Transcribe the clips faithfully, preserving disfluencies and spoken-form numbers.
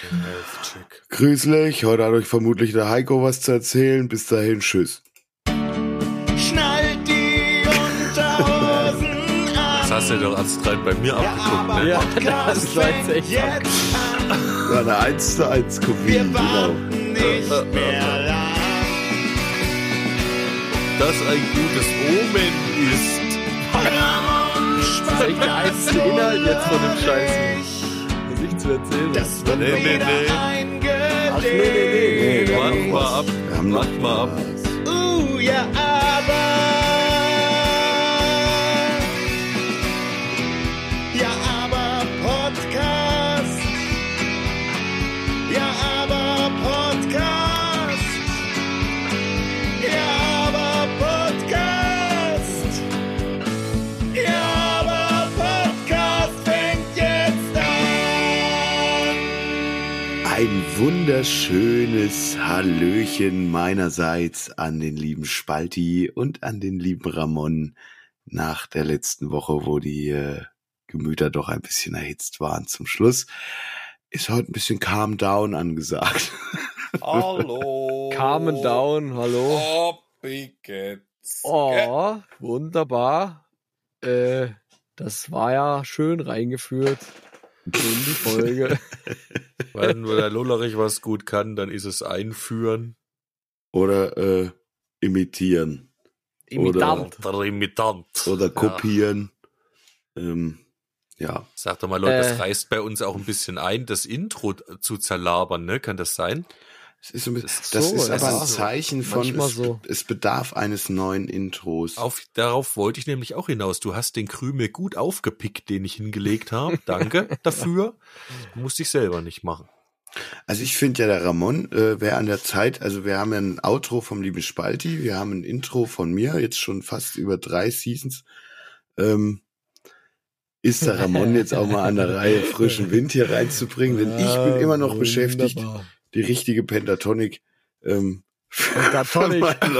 Health-Check. Grüßlich, heute hat euch vermutlich der Heiko was zu erzählen. Bis dahin, tschüss. Schnallt die Unterhosen an. Das hast du ja doch als Streit bei mir abgeguckt, ne? Ja, das ist echt ab. Ja, eine eins zu eins Kopie, genau. Wir warten nicht mehr lang. Das ein gutes Omen ist. Das ist echt der einzige Inhalt jetzt von dem Scheiß. Nicht zu erzählen. Das wird nee, nee, nee. Ach, nee, nee, nee. nee Wart mal ab. Wart mal ab. Uh, ja, aber. Ja, aber Podcast. Ja, aber Podcast. Ja, aber Podcast. Ja, aber Podcast fängt jetzt an. Ein wunderschönes Hallöchen meinerseits an den lieben Spalti und an den lieben Ramon nach der letzten Woche, wo die äh, Gemüter doch ein bisschen erhitzt waren zum Schluss. Ist heute ein bisschen Calm Down angesagt. Hallo. Calm Down, hallo. Oh, wie geht's? Oh, wunderbar. Äh, das war ja schön reingeführt. In die Folge. Wenn der Lullerich was gut kann, dann ist es einführen. Oder äh, imitieren. Imitant. Oder, oder imitant. Oder kopieren. Ja. Ähm, ja. Sag doch mal, Leute, äh, das reißt bei uns auch ein bisschen ein, das Intro zu zerlabern, ne? Kann das sein? Das ist, so bisschen, das so, ist aber ein ist Zeichen so. von, es, so. es bedarf eines neuen Intros. Auf, darauf wollte ich nämlich auch hinaus. Du hast den Krümel gut aufgepickt, den ich hingelegt habe. Danke dafür. Musste ich selber nicht machen. Also ich finde ja, der Ramon äh, wäre an der Zeit, also wir haben ja ein Outro vom lieben Spalti, wir haben ein Intro von mir, jetzt schon fast über drei Seasons. Ähm, ist der Ramon jetzt auch mal an der Reihe, frischen Wind hier reinzubringen, denn ich bin immer noch wunderbar beschäftigt, die richtige Pentatonic ähm, Pentatonic mein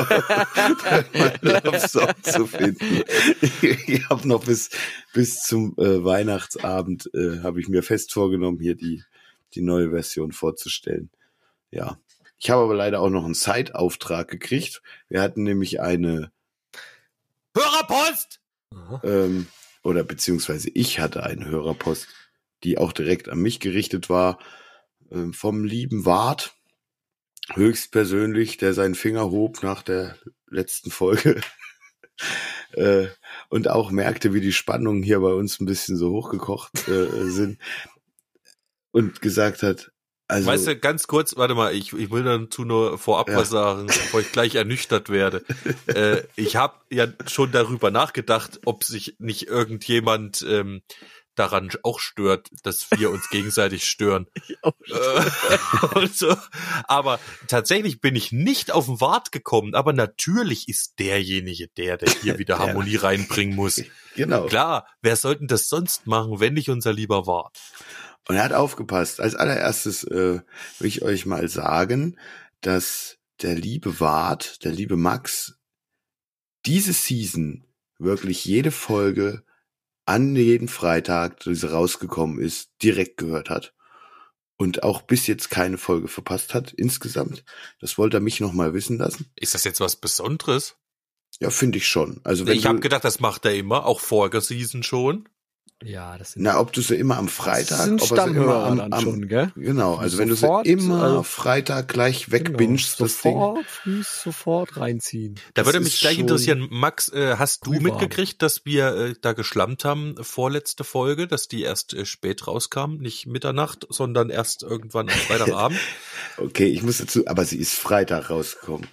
Love Song zu finden. Ich, ich habe noch bis bis zum äh, Weihnachtsabend äh, habe ich mir fest vorgenommen, hier die die neue Version vorzustellen. Ja, ich habe aber leider auch noch einen Side-Auftrag gekriegt. Wir hatten nämlich eine Hörerpost ähm, oder beziehungsweise ich hatte eine Hörerpost, die auch direkt an mich gerichtet war. Vom lieben Wart, höchstpersönlich, der seinen Finger hob nach der letzten Folge äh, und auch merkte, wie die Spannungen hier bei uns ein bisschen so hochgekocht äh, sind und gesagt hat, also... Weißt du, ganz kurz, warte mal, ich, ich will dazu nur vorab ja. was sagen, bevor ich gleich ernüchtert werde. äh, ich habe ja schon darüber nachgedacht, ob sich nicht irgendjemand... Ähm, daran auch stört, dass wir uns gegenseitig stören. Äh, so. Aber tatsächlich bin ich nicht auf den Wart gekommen, aber natürlich ist derjenige der, der hier wieder Harmonie reinbringen muss. Genau. Klar, wer sollte das sonst machen, wenn nicht unser lieber Wart? Und er hat aufgepasst. Als allererstes äh, will ich euch mal sagen, dass der liebe Wart, der liebe Max, diese Season wirklich jede Folge an jeden Freitag, als sie rausgekommen ist, direkt gehört hat und auch bis jetzt keine Folge verpasst hat insgesamt. Das wollte er mich nochmal wissen lassen. Ist das jetzt was Besonderes? Ja, finde ich schon. Also wenn ich habe gedacht, das macht er immer, auch Folgeseason schon. Ja, das sind. Na, ob du sie immer am Freitag, sind ob er immer am, am schon, gell? Genau, also sofort, wenn du sie immer also, Freitag gleich wegbingst, genau, das Ding. Fuß sofort reinziehen. Da das würde mich gleich interessieren, Max, äh, hast du mitgekriegt, dass wir äh, da geschlammt haben, vorletzte Folge, dass die erst äh, spät rauskam, nicht Mitternacht, sondern erst irgendwann am Freitagabend? Okay, ich muss dazu, aber sie ist Freitag rausgekommen.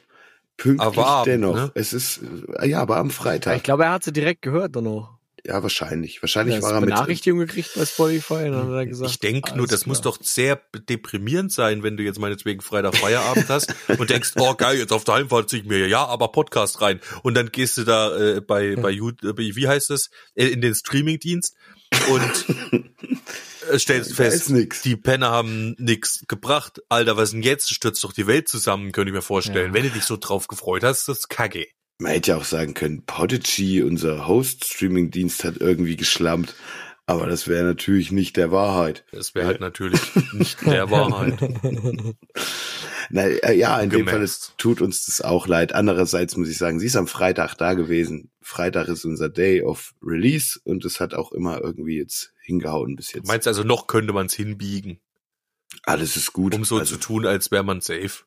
Pünktlich aber ab, dennoch. Ne? Es ist, äh, ja, aber am Freitag. Ich glaube, er hat sie direkt gehört, danach. Ja, wahrscheinlich. Wahrscheinlich ja, war er mit... Benachrichtigung gekriegt bei Spotify und hat er gesagt... Ich denke nur, das klar. muss doch sehr deprimierend sein, wenn du jetzt meinetwegen Freitag Feierabend hast und denkst, oh geil, jetzt auf der Heimfahrt zieh ich mir ja, aber Podcast rein. Und dann gehst du da äh, bei, ja. bei YouTube, wie heißt das, äh, in den Streamingdienst und stellst ja, fest, die Penner haben nix gebracht. Alter, was denn jetzt? Stürzt doch die Welt zusammen, könnte ich mir vorstellen. Ja. Wenn du dich so drauf gefreut hast, das ist kacke. Man hätte ja auch sagen können, Podigy, unser Host-Streaming-Dienst, hat irgendwie geschlammt. Aber das wäre natürlich nicht der Wahrheit. Das wäre halt natürlich nicht der Wahrheit. Na, ja, in dem Fall ist, tut uns das auch leid. Andererseits muss ich sagen, sie ist am Freitag da gewesen. Freitag ist unser Day of Release und es hat auch immer irgendwie jetzt hingehauen bis jetzt. Meinst du also, noch könnte man es hinbiegen? Alles ist gut. Um so also, zu tun, als wäre man safe.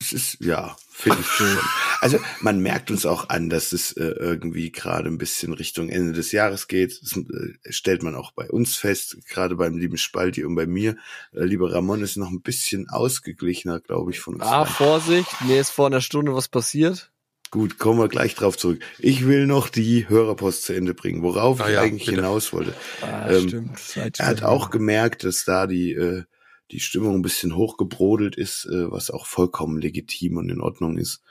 Es ist, ja, finde ich schon. Also man merkt uns auch an, dass es äh, irgendwie gerade ein bisschen Richtung Ende des Jahres geht. Das äh, stellt man auch bei uns fest, gerade beim lieben Spalti und bei mir. Äh, lieber Ramon ist noch ein bisschen ausgeglichener, glaube ich, von uns. Ah, rein. Vorsicht, mir ist vor einer Stunde was passiert. Gut, kommen wir gleich drauf zurück. Ich will noch die Hörerpost zu Ende bringen, worauf ah, ja, ich eigentlich bitte. hinaus wollte. Ah, ähm, stimmt. Seid er hat auch mal. gemerkt, dass da die... Äh, die Stimmung ein bisschen hochgebrodelt ist, was auch vollkommen legitim und in Ordnung ist.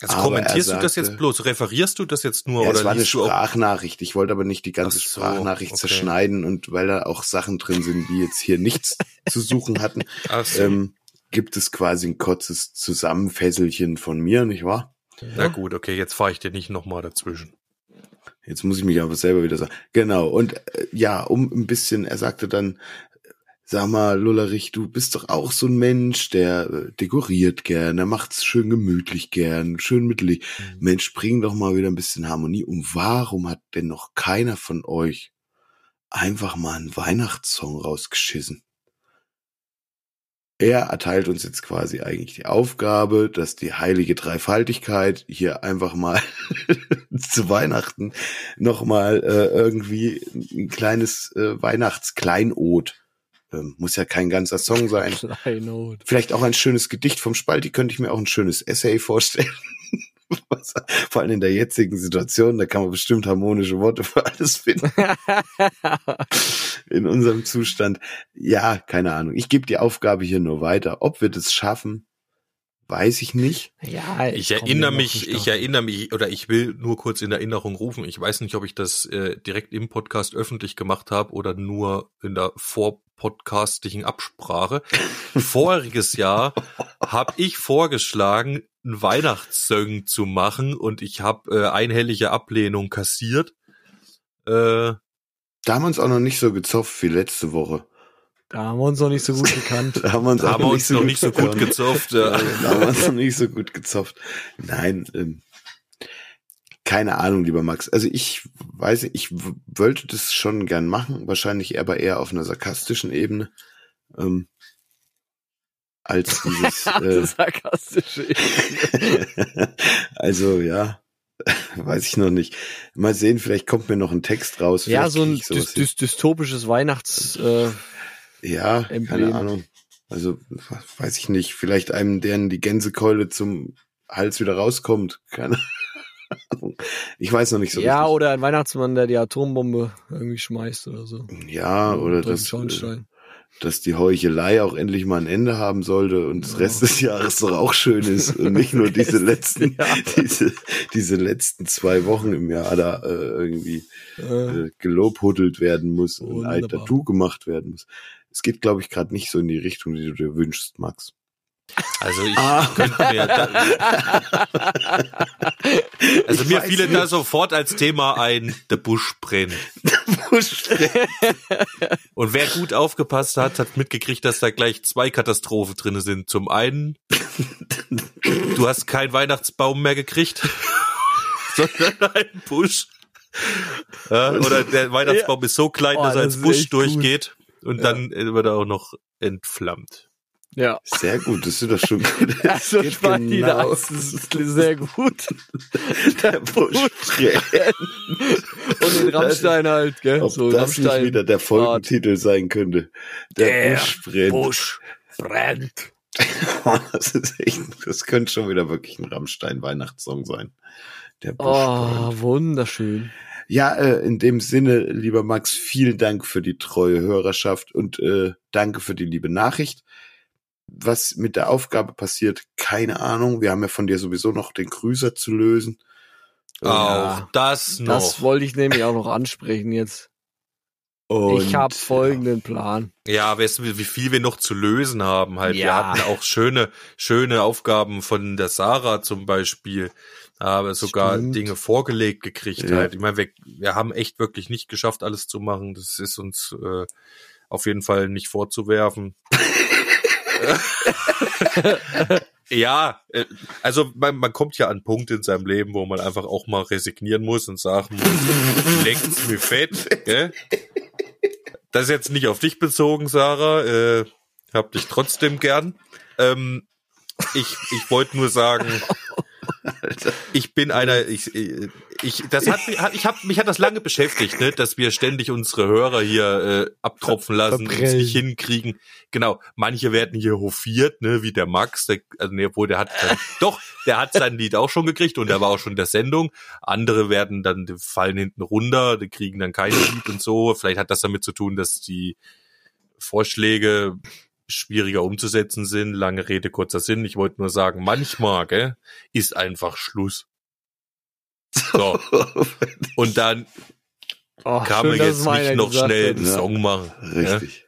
Also aber kommentierst sagte, du das jetzt bloß? Referierst du das jetzt nur? Ja, oder es war eine Sprachnachricht. Ich wollte aber nicht die ganze so, Sprachnachricht okay. zerschneiden und weil da auch Sachen drin sind, die jetzt hier nichts zu suchen hatten, so. ähm, gibt es quasi ein kurzes Zusammenfässelchen von mir, nicht wahr? Na gut, okay, jetzt fahre ich dir nicht nochmal dazwischen. Jetzt muss ich mich aber selber wieder sagen. Genau, und äh, ja, um ein bisschen, er sagte dann, sag mal, Lullerich, du bist doch auch so ein Mensch, der dekoriert gern, der macht's schön gemütlich gern, schön mit Licht. Mensch, bring doch mal wieder ein bisschen Harmonie. Und warum hat denn noch keiner von euch einfach mal einen Weihnachtssong rausgeschissen? Er erteilt uns jetzt quasi eigentlich die Aufgabe, dass die heilige Dreifaltigkeit hier einfach mal zu Weihnachten nochmal äh, irgendwie ein kleines äh, Weihnachtskleinod. Ähm, muss ja kein ganzer Song sein. Kleinod. Vielleicht auch ein schönes Gedicht vom Spalti, könnte ich mir auch ein schönes Essay vorstellen. Was, vor allem in der jetzigen Situation, da kann man bestimmt harmonische Worte für alles finden. In unserem Zustand. Ja, keine Ahnung. Ich gebe die Aufgabe hier nur weiter. Ob wir das schaffen, weiß ich nicht. Ja, ich, ich erinnere mich, ich erinnere mich, oder ich will nur kurz in Erinnerung rufen. Ich weiß nicht, ob ich das äh, direkt im Podcast öffentlich gemacht habe oder nur in der Vor- podcastlichen Absprache. Voriges Jahr habe ich vorgeschlagen, einen Weihnachtssong zu machen und ich habe äh, einhellige Ablehnung kassiert. Äh, da haben wir uns auch noch nicht so gezofft wie letzte Woche. Da haben wir uns noch nicht so gut gekannt. Da haben wir uns, da haben wir uns so noch nicht so gut gezofft. Da haben wir uns noch nicht so gut gezofft. Nein, ähm, keine Ahnung, lieber Max. Also ich weiß nicht, ich w- wollte das schon gern machen, wahrscheinlich aber eher auf einer sarkastischen Ebene ähm, als dieses... Äh, sarkastische Ebene. Also ja, weiß ich noch nicht. Mal sehen, vielleicht kommt mir noch ein Text raus. Ja, so ein dy- dy- dystopisches Weihnachts... Äh, ja, Emblem. Keine Ahnung. Also weiß ich nicht, vielleicht einem, deren die Gänsekeule zum Hals wieder rauskommt. Keine Ahnung. Ich weiß noch nicht so ja, richtig. Ja, oder ein Weihnachtsmann, der die Atombombe irgendwie schmeißt oder so. Ja, oder dass, dass die Heuchelei auch endlich mal ein Ende haben sollte und ja. Das Rest des Jahres doch auch schön ist und nicht nur diese letzten diese, diese letzten zwei Wochen im Jahr da äh, irgendwie äh. Äh, gelobhuddelt werden muss und ein Tattoo gemacht werden muss. Es geht, glaube ich, gerade nicht so in die Richtung, die du dir wünschst, Max. Also ich, ah. ich könnte mir da, also ich mir fiel da sofort als Thema ein, der Busch brennt. Und wer gut aufgepasst hat, hat mitgekriegt, dass da gleich zwei Katastrophen drin sind. Zum einen, du hast keinen Weihnachtsbaum mehr gekriegt, sondern einen Busch. Ja, oder der Weihnachtsbaum ja. ist so klein, oh, dass er als Busch durchgeht gut. und ja. dann wird er auch noch entflammt. Ja. Sehr gut, das ist doch schon gut. Das also geht genau. Das ist sehr gut. Der Busch und den Rammstein halt, gell? Ob so, das Rammstein nicht wieder der Folgentitel sein könnte. Der, der Busch brennt. Busch brennt. Das ist echt, das könnte schon wieder wirklich ein Rammstein-Weihnachtssong sein. Der Busch oh, brennt. Wunderschön. Ja, äh, in dem Sinne, lieber Max, vielen Dank für die treue Hörerschaft und äh, danke für die liebe Nachricht. Was mit der Aufgabe passiert, keine Ahnung. Wir haben ja von dir sowieso noch den Grüßer zu lösen. Auch ja, das noch. Das wollte ich nämlich auch noch ansprechen jetzt. Und ich habe folgenden ja. Plan. Ja, weißt du, wie viel wir noch zu lösen haben halt. Ja. Wir hatten auch schöne, schöne Aufgaben von der Sarah zum Beispiel. aber sogar Stimmt. Dinge vorgelegt gekriegt ja. halt. Ich meine, wir, wir haben echt wirklich nicht geschafft, alles zu machen. Das ist uns äh, auf jeden Fall nicht vorzuwerfen. Ja, also man, man kommt ja an einen Punkt in seinem Leben, wo man einfach auch mal resignieren muss und sagen muss, leckt's mir fett. Gell? Das ist jetzt nicht auf dich bezogen, Sarah. Äh, hab dich trotzdem gern. Ähm, ich ich wollte nur sagen, Alter. Ich bin einer, ich, ich, das hat, ich hab, mich hat das lange beschäftigt, ne, dass wir ständig unsere Hörer hier, äh, abtropfen lassen, uns nicht hinkriegen. Genau. Manche werden hier hofiert, ne, wie der Max, der, also, ne, obwohl der hat, dann, doch, der hat sein Lied auch schon gekriegt und der war auch schon in der Sendung. Andere werden dann, fallen hinten runter, die kriegen dann kein Lied und so. Vielleicht hat das damit zu tun, dass die Vorschläge schwieriger umzusetzen sind. Lange Rede, kurzer Sinn. Ich wollte nur sagen, manchmal, gell, ist einfach Schluss. So. Und dann oh, kann schön, man jetzt nicht noch schnell wird. einen ja. Song machen. Richtig. Ja?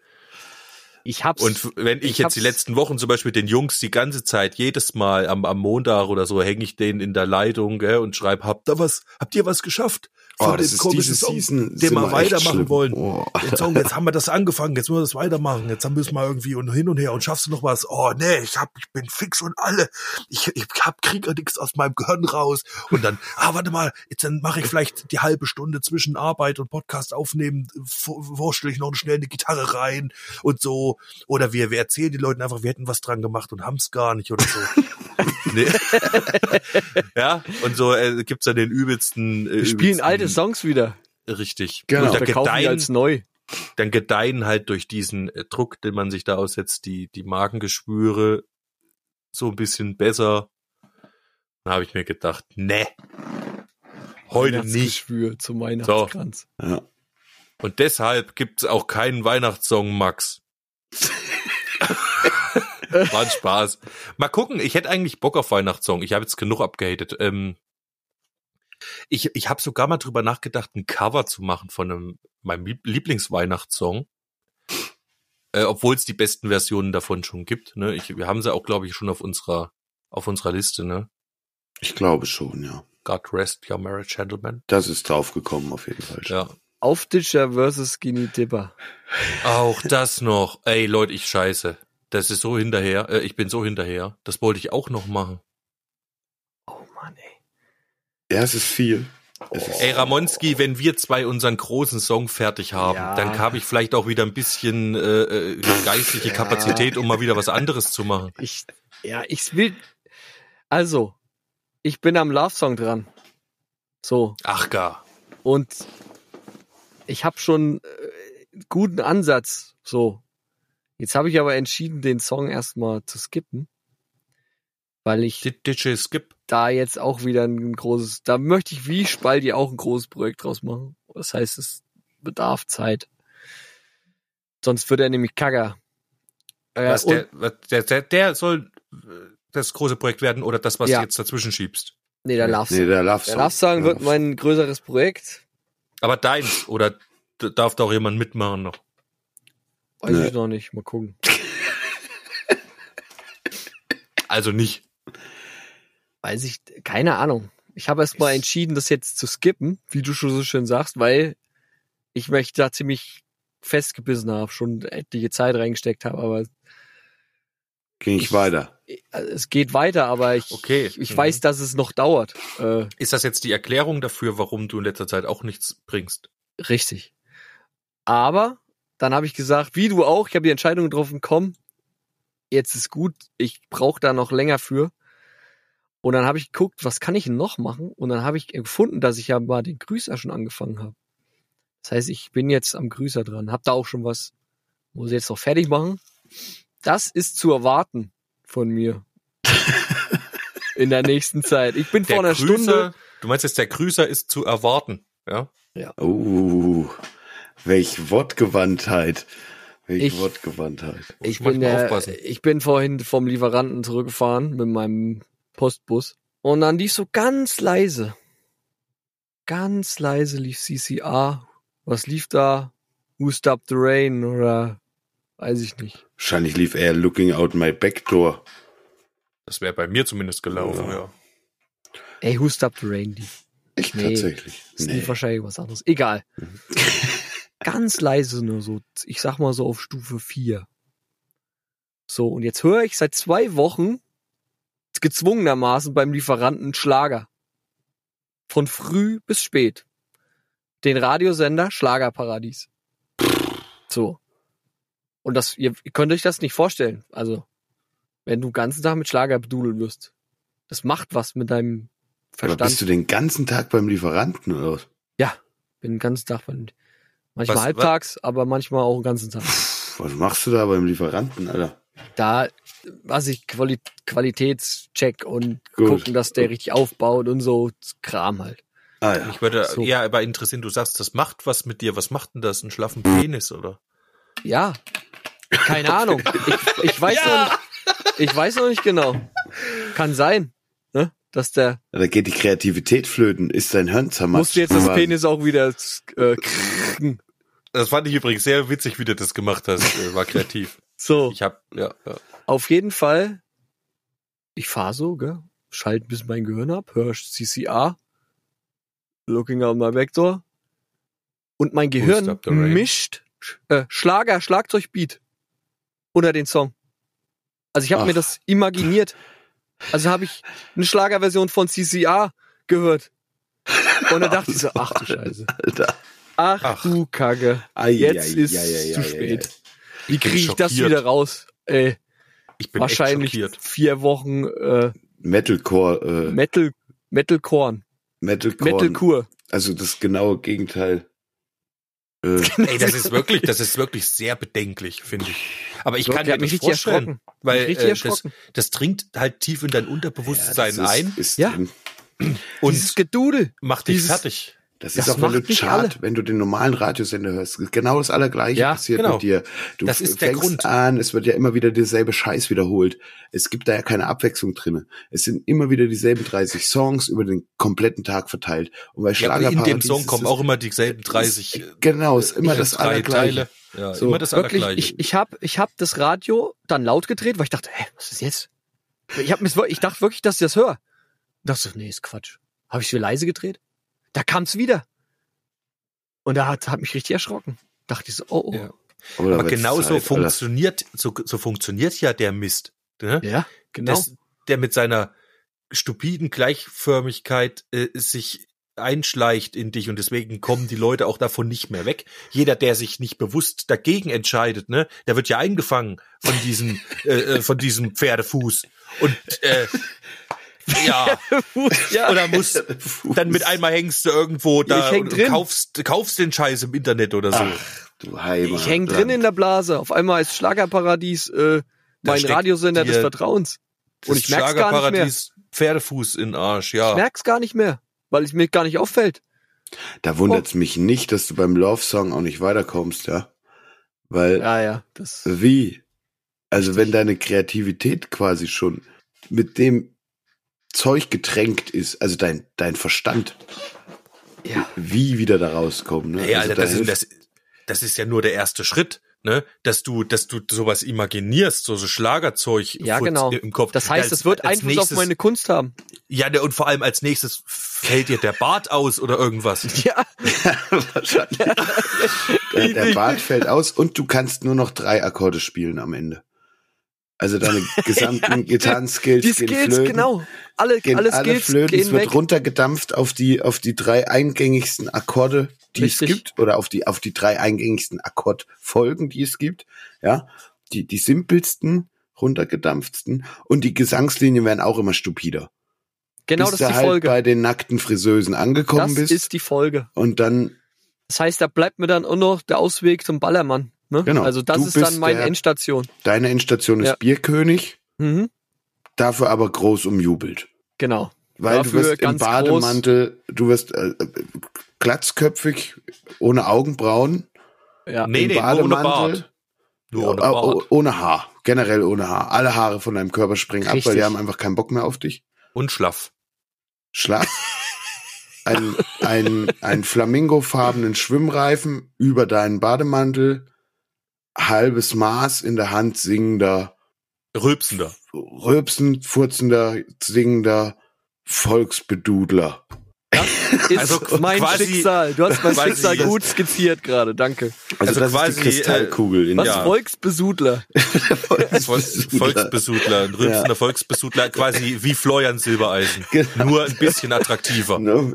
Ich hab's. Und wenn ich, ich jetzt hab's. die letzten Wochen zum Beispiel den Jungs die ganze Zeit, jedes Mal am, am Montag oder so, hänge ich denen in der Leitung, gell, und schreibe, habt ihr was, habt ihr was geschafft? Oh, das ist diese Song, Season, den wir weitermachen wollen. Oh. Den Song, jetzt haben wir das angefangen, jetzt müssen wir das weitermachen. Jetzt müssen wir irgendwie und hin und her und schaffst du noch was? Oh nee, ich hab, ich bin fix und alle. Ich, ich hab krieg ja nichts aus meinem Gehirn raus. Und dann, ah warte mal, jetzt dann mache ich vielleicht die halbe Stunde zwischen Arbeit und Podcast aufnehmen, vorstelle ich noch schnell eine Gitarre rein und so. Oder wir, wir erzählen den Leuten einfach, wir hätten was dran gemacht und haben's gar nicht oder so. Nee. Ja, und so äh, gibt's dann den übelsten. Äh, Wir spielen übelsten, alte Songs wieder. Richtig. Genau. Und dann gedeihen, als neu. Dann gedeihen halt durch diesen äh, Druck, den man sich da aussetzt, die die Magengeschwüre so ein bisschen besser. Dann habe ich mir gedacht, ne, heute nicht. Zum Weihnachtskranz. So. Ja. Und deshalb gibt's auch keinen Weihnachtssong, Max. War ein Spaß. Mal gucken, ich hätte eigentlich Bock auf Weihnachtssong. Ich habe jetzt genug abgehatet. Ähm, ich ich habe sogar mal drüber nachgedacht, ein Cover zu machen von einem, meinem Lieblingsweihnachtssong. Äh, obwohl es die besten Versionen davon schon gibt. Ne? Ich, wir haben sie auch, glaube ich, schon auf unserer auf unserer Liste. Ne? Ich glaube schon, ja. God Rest Your Marriage, Gentlemen. Das ist draufgekommen, auf jeden Fall. Ja. Aufditscher versus Skinny Dipper. Auch das noch. Ey, Leute, ich scheiße. Das ist so hinterher, äh, ich bin so hinterher. Das wollte ich auch noch machen. Oh Mann, ey. Ja, es ist viel. Es oh. ist ey, Ramonski, wenn wir zwei unseren großen Song fertig haben, ja. dann habe ich vielleicht auch wieder ein bisschen äh, geistliche ja. Kapazität, um mal wieder was anderes zu machen. Ich, ja, ich will, also, ich bin am Love-Song dran. So. Ach gar. Und ich habe schon äh, guten Ansatz, so. Jetzt habe ich aber entschieden, den Song erstmal zu skippen, weil ich D J Skip da jetzt auch wieder ein großes, da möchte ich wie Spalti auch ein großes Projekt draus machen. Das heißt, es bedarf Zeit. Sonst wird er nämlich Kacke. Äh, was, der, was, der, der, der soll das große Projekt werden oder das, was ja. du jetzt dazwischen schiebst? Nee, der Love Song. Nee, der Love Song, der Love Song wird mein größeres Projekt. Aber deins oder darf da auch jemand mitmachen noch? Weiß ne. ich noch nicht. Mal gucken. Also nicht. Weiß ich, keine Ahnung. Ich habe erst mal entschieden, das jetzt zu skippen, wie du schon so schön sagst, weil ich mich da ziemlich festgebissen habe, schon etliche Zeit reingesteckt habe, aber ging ich, ich weiter. Es geht weiter, aber ich, okay. ich, ich mhm. weiß, dass es noch dauert. Äh, Ist das jetzt die Erklärung dafür, warum du in letzter Zeit auch nichts bringst? Richtig. Aber dann habe ich gesagt, wie du auch, ich habe die Entscheidung getroffen, komm, jetzt ist gut, ich brauche da noch länger für. Und dann habe ich geguckt, was kann ich noch machen? Und dann habe ich gefunden, dass ich ja mal den Grüßer schon angefangen habe. Das heißt, ich bin jetzt am Grüßer dran, habe da auch schon was, muss ich jetzt noch fertig machen. Das ist zu erwarten von mir in der nächsten Zeit. Ich bin der vor einer Grüßer, Stunde. Du meinst jetzt, der Grüßer ist zu erwarten, ja? Ja. Uh. Welch Wortgewandtheit. Welch ich, Wortgewandtheit. Ich bin, der, ich bin vorhin vom Lieferanten zurückgefahren mit meinem Postbus. Und dann lief so ganz leise. Ganz leise lief C C R. Was lief da? Who Stopped the Rain? Oder weiß ich nicht. Wahrscheinlich lief eher Looking Out My Backdoor. Das wäre bei mir zumindest gelaufen, ja. ja. Hey, who stopped the rain? Die Echt nee, tatsächlich? Das nee. Ist wahrscheinlich was anderes. Egal. Mhm. Ganz leise nur so, ich sag mal so auf Stufe vier. So, und jetzt höre ich seit zwei Wochen gezwungenermaßen beim Lieferanten Schlager. Von früh bis spät. Den Radiosender Schlagerparadies. So. Und das, ihr, ihr könnt euch das nicht vorstellen. Also, wenn du den ganzen Tag mit Schlager bedudeln wirst. Das macht was mit deinem Verstand. Aber bist du den ganzen Tag beim Lieferanten oder was? Ja, bin den ganzen Tag beim Manchmal was, halbtags, was? Aber manchmal auch den ganzen Tag. Was machst du da beim Lieferanten, Alter? Da, was ich, Quali- Qualitätscheck und Gut. gucken, dass der richtig aufbaut und so Kram halt. Ah, ja. Ich würde so. eher aber interessieren, du sagst, das macht was mit dir. Was macht denn das? Einen schlaffen Penis, oder? Ja, keine Ahnung. Ich, ich, weiß ja. noch nicht, ich weiß noch nicht genau. Kann sein, ne? Dass der. Ja, da geht die Kreativität flöten. Ist dein Hirn zermatscht. Musst du jetzt das Penis auch wieder äh, kriegen. Das fand ich übrigens sehr witzig, wie du das gemacht hast. War kreativ. So. Ich hab, ja, ja. Auf jeden Fall, ich fahr so, gell? Schalte ein bisschen mein Gehirn ab, hör C C R, Looking Out My Vector. Und mein Gehirn mischt äh, Schlager, Schlagzeugbeat unter den Song. Also ich habe mir das imaginiert. Also habe ich eine Schlagerversion von C C R gehört. Und dann dachte ich so, ach du Scheiße. Alter. Ach, Ach du Kacke, ai, jetzt ai, ist es zu spät. Ai, ai. Wie kriege ich schockiert. Das wieder raus? Ey, ich bin wahrscheinlich echt vier Wochen äh, Metalcore. Äh, Metal, Metalcorn. Metalcorn. Metalcore. Also das genaue Gegenteil. Äh. Ey, das ist wirklich, das ist wirklich sehr bedenklich, finde ich. Aber ich so, kann mir nicht vorstellen, weil äh, das, das dringt halt tief in dein Unterbewusstsein ja, ist, ein. Ist ja. Und dieses Gedudel macht dich dieses, fertig. Das, das ist auch, wenn du Chart, alle. wenn du den normalen Radiosender hörst, genau das Allergleiche ja, passiert genau. mit dir. Du das ist der Grund. An, es wird ja immer wieder derselbe Scheiß wiederholt. Es gibt da ja keine Abwechslung drin. Es sind immer wieder dieselben dreißig Songs über den kompletten Tag verteilt. Und bei Schlagerparadies ja, in dem Song kommen auch immer dieselben dreißig. Ist, genau, es ist immer das Allergleiche. Ja, so, immer das wirklich, Allergleiche. Ich, ich habe ich hab das Radio dann laut gedreht, weil ich dachte, hä, was ist jetzt? Ich, hab mir's, ich dachte wirklich, dass ich das höre. Ich dachte, nee, ist Quatsch. Habe ich so leise gedreht? Da kam's wieder. Und da hat, hat mich richtig erschrocken. Dachte ich so, oh, oh. Ja. Aber genau so funktioniert, so, so funktioniert ja der Mist. Ne? Ja, genau. Das, der mit seiner stupiden Gleichförmigkeit äh, sich einschleicht in dich und deswegen kommen die Leute auch davon nicht mehr weg. Jeder, der sich nicht bewusst dagegen entscheidet, ne, der wird ja eingefangen von diesem, äh, von diesem Pferdefuß. Und, äh, ja. ja, oder musst dann mit einmal hängst du irgendwo da häng und drin. kaufst kaufst den Scheiß im Internet oder so. Ach, du Heimat, ich häng drin in der Blase. Auf einmal ist Schlagerparadies äh, mein Radiosender des Vertrauens. Und ich merk's gar nicht mehr. Pferdefuß in Arsch, ja. Ich merk's gar nicht mehr, weil es mir gar nicht auffällt. Da wundert's oh. mich nicht, dass du beim Love Song auch nicht weiterkommst, ja, weil ja, ja, das wie also wenn deine Kreativität quasi schon mit dem Zeug getränkt ist, also dein dein Verstand, ja. wie wieder da rauskommen. Ne? Ja, also Alter, das, ist, das, das ist ja nur der erste Schritt, ne? Dass du dass du sowas imaginierst, so, so Schlagerzeug ja, genau. im Kopf. Das heißt, es wird Einfluss nächstes, auf meine Kunst haben. Ja, und vor allem als nächstes fällt dir der Bart aus oder irgendwas. Ja, wahrscheinlich. der, der Bart fällt aus und du kannst nur noch drei Akkorde spielen am Ende. Also deine gesamten ja, Gitarrenskills, die Skills, gehen flöten, genau. Alle, gehen alle, alle Skills flöten. Gehen es wird weg. runtergedampft auf die auf die drei eingängigsten Akkorde, die Richtig. es gibt, oder auf die auf die drei eingängigsten Akkordfolgen, die es gibt. Ja, die die simpelsten, runtergedampftsten und die Gesangslinien werden auch immer stupider. Genau, bis das ist die halt Folge. Bei den nackten Friseusen angekommen das bist. Das ist die Folge. Und dann. Das heißt, da bleibt mir dann auch noch der Ausweg zum Ballermann. Ne? Genau. Also das du ist dann meine der, Endstation. Deine Endstation ist ja. Bierkönig, mhm. dafür aber groß umjubelt. Genau. Weil dafür du wirst im Bademantel, groß. du wirst äh, glatzköpfig, ohne Augenbrauen, ja. nee, im nee, Bademantel, nur ohne, Bart. Nur ohne, Bart. ohne Haar, generell ohne Haar. Alle Haare von deinem Körper springen Richtig. ab, weil die haben einfach keinen Bock mehr auf dich. Und schlaff. Schlaff. ein, ein, ein flamingofarbenen Schwimmreifen über deinen Bademantel. Halbes Maß in der Hand singender, rülpsender, rülpsend, furzender, singender, Volksbedudler. Das ist also mein quasi, Schicksal. Du hast mein Schicksal gut skizziert gerade. Danke. Also, also das quasi, ist die Kristallkugel. In was? Ja. Volksbesudler. Volksbesudler. Volksbesudler. Ein rülpsender ja. Volksbesudler. Quasi wie Florian Silbereisen. Genau. Nur ein bisschen attraktiver. No.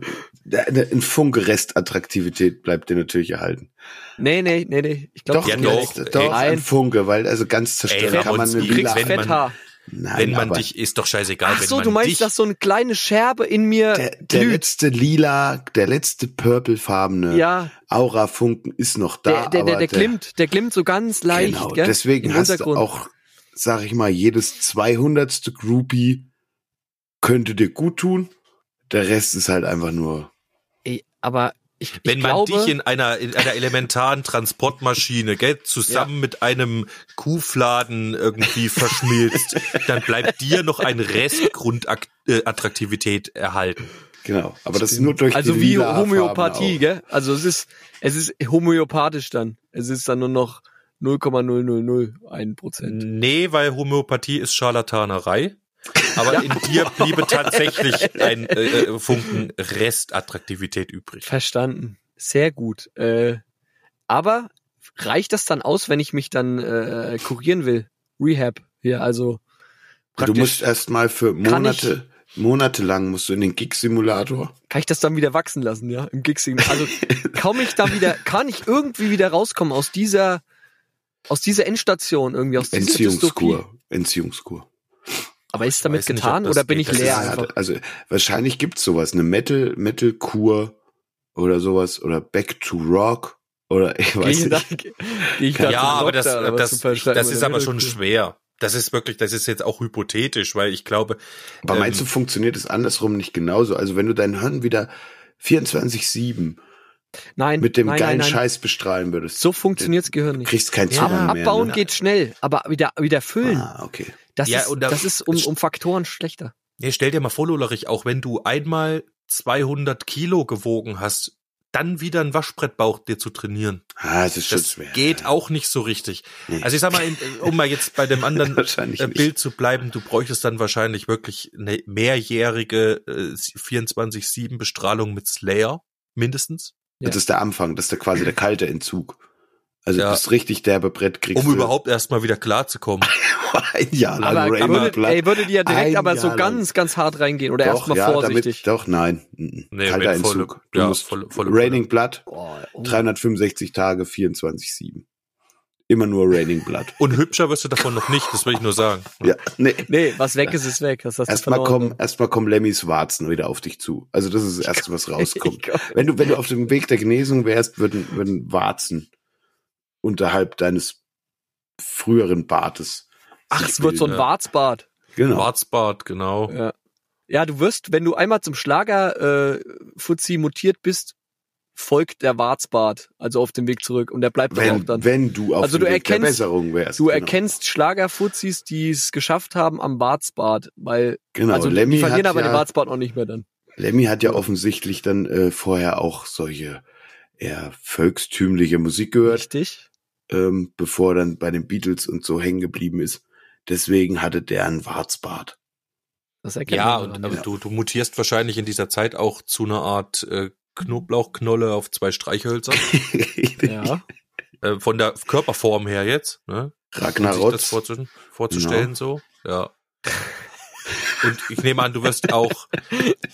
Ein Funkrest Attraktivität bleibt dir natürlich erhalten. Nee, nee, nee, nee. Ich glaube, ja, doch, doch, doch ein Funke, weil also ganz zerstören ey, kann man eine Lila. Fetthaar. Nein, wenn man dich, ist doch scheißegal. Ach so, wenn man du meinst, dich, dass so eine kleine Scherbe in mir der, der letzte lila, der letzte purplefarbene ja. Aurafunken ist noch da. Der, der, aber der, der, der glimmt, der glimmt so ganz leicht. Genau, gell? Deswegen im hast du auch, sag ich mal, jedes zweihundertste Groupie könnte dir gut tun. Der Rest ist halt einfach nur... Ey, aber... Ich, ich wenn man glaube, dich in einer in einer elementaren Transportmaschine, gell, zusammen ja. mit einem Kuhfladen irgendwie verschmilzt, dann bleibt dir noch ein Rest Grundattraktivität erhalten. Genau, aber das ist nur durch also die wie Homöopathie, gell? Also es ist es ist homöopathisch dann. Es ist dann nur noch null Komma null null null eins Prozent. Nee, weil Homöopathie ist Scharlatanerei. Aber ja. in dir bliebe tatsächlich ein äh, Funken Restattraktivität übrig. Verstanden. Sehr gut. Äh, aber reicht das dann aus, wenn ich mich dann äh, kurieren will? Rehab hier, also praktisch. Du musst erstmal für Monate, ich, monatelang musst du in den Gig-Simulator. Kann ich das dann wieder wachsen lassen, ja? Im Gig-Simulator. Also kaum ich da wieder, kann ich irgendwie wieder rauskommen aus dieser, aus dieser Endstation irgendwie, aus dieser Entziehungskur. Dystopie. Entziehungskur. Aber ist damit nicht getan oder bin ich leer einfach? Also wahrscheinlich gibt's sowas, eine Metal Metal Kur oder sowas oder Back to Rock oder ich weiß ich nicht. Ich ja, aber das da, das, das, das ist aber schon schwer. Das ist wirklich, das ist jetzt auch hypothetisch, weil ich glaube. Aber ähm, meinst du, funktioniert es andersrum nicht genauso? Also wenn du dein Hirn wieder vierundzwanzig sieben Nein, mit dem nein, geilen nein, nein. Scheiß bestrahlen würdest. So funktioniert's Gehirn nicht. Kriegst keinen Zugang ja, mehr. Abbauen ne? geht schnell, aber wieder wieder füllen. Ah, okay. Das ja, ist, und da, das ist um, um Faktoren schlechter. Nee, stell dir mal vor, Lullerich, auch wenn du einmal zweihundert Kilo gewogen hast, dann wieder ein Waschbrettbauch dir zu trainieren. Ah, das ist das schon schwer. Geht ja. auch nicht so richtig. Nee. Also ich sag mal, um mal jetzt bei dem anderen Bild nicht. zu bleiben, du bräuchtest dann wahrscheinlich wirklich eine mehrjährige äh, vierundzwanzig sieben Bestrahlung mit Slayer, mindestens. Ja. Das ist der Anfang, das ist der quasi der kalte Entzug. Also ja. das richtig derbe Brett kriegst Um du. überhaupt erstmal wieder klarzukommen. Ein Jahr lang aber, Rainbow Blood. Ey, würde die ja direkt Ein aber Jahr so lang. ganz, ganz hart reingehen oder erstmal ja, vorsichtig? Damit, doch, nein. Nee, kalter Entzug. Du ja, musst volle, volle Raining Blood, oh, oh. dreihundertfünfundsechzig Tage, vierundzwanzig sieben. Immer nur Raining Blood. Und hübscher wirst du davon noch nicht, das will ich nur sagen. ja, nee. nee, was weg ist, ist weg. Erstmal kommen, erstmal kommen Lemmys Warzen wieder auf dich zu. Also das ist das Erste, was rauskommt. wenn du, wenn du auf dem Weg der Genesung wärst, würden, würden Warzen unterhalb deines früheren Bartes. Ach, es wird so ein Warzbart. Genau. Warzbart, genau. Ja. ja, du wirst, wenn du einmal zum Schlager-Fuzzi äh, mutiert bist, folgt der Warzbart, also auf dem Weg zurück. Und der bleibt wenn, auch dann. Wenn du auf also dem du Weg erkennst, der Besserung wärst. Du genau. erkennst Schlager-Fuzzis, die es geschafft haben am Warzbart. Weil, genau. Also Lemmy die verlieren aber ja, den Warzbart auch nicht mehr dann. Lemmy hat ja offensichtlich dann äh, vorher auch solche eher volkstümliche Musik gehört. Richtig. Ähm, bevor er dann bei den Beatles und so hängen geblieben ist. Deswegen hatte der einen Warzbart. Das erkennt ja, man und aber du, du mutierst wahrscheinlich in dieser Zeit auch zu einer Art äh, Knoblauchknolle auf zwei Streichhölzern. ja. Äh, von der Körperform her jetzt. Ne? Ragnarok. Das vorzu- vorzustellen no. so. Ja. Und ich nehme an, du wirst auch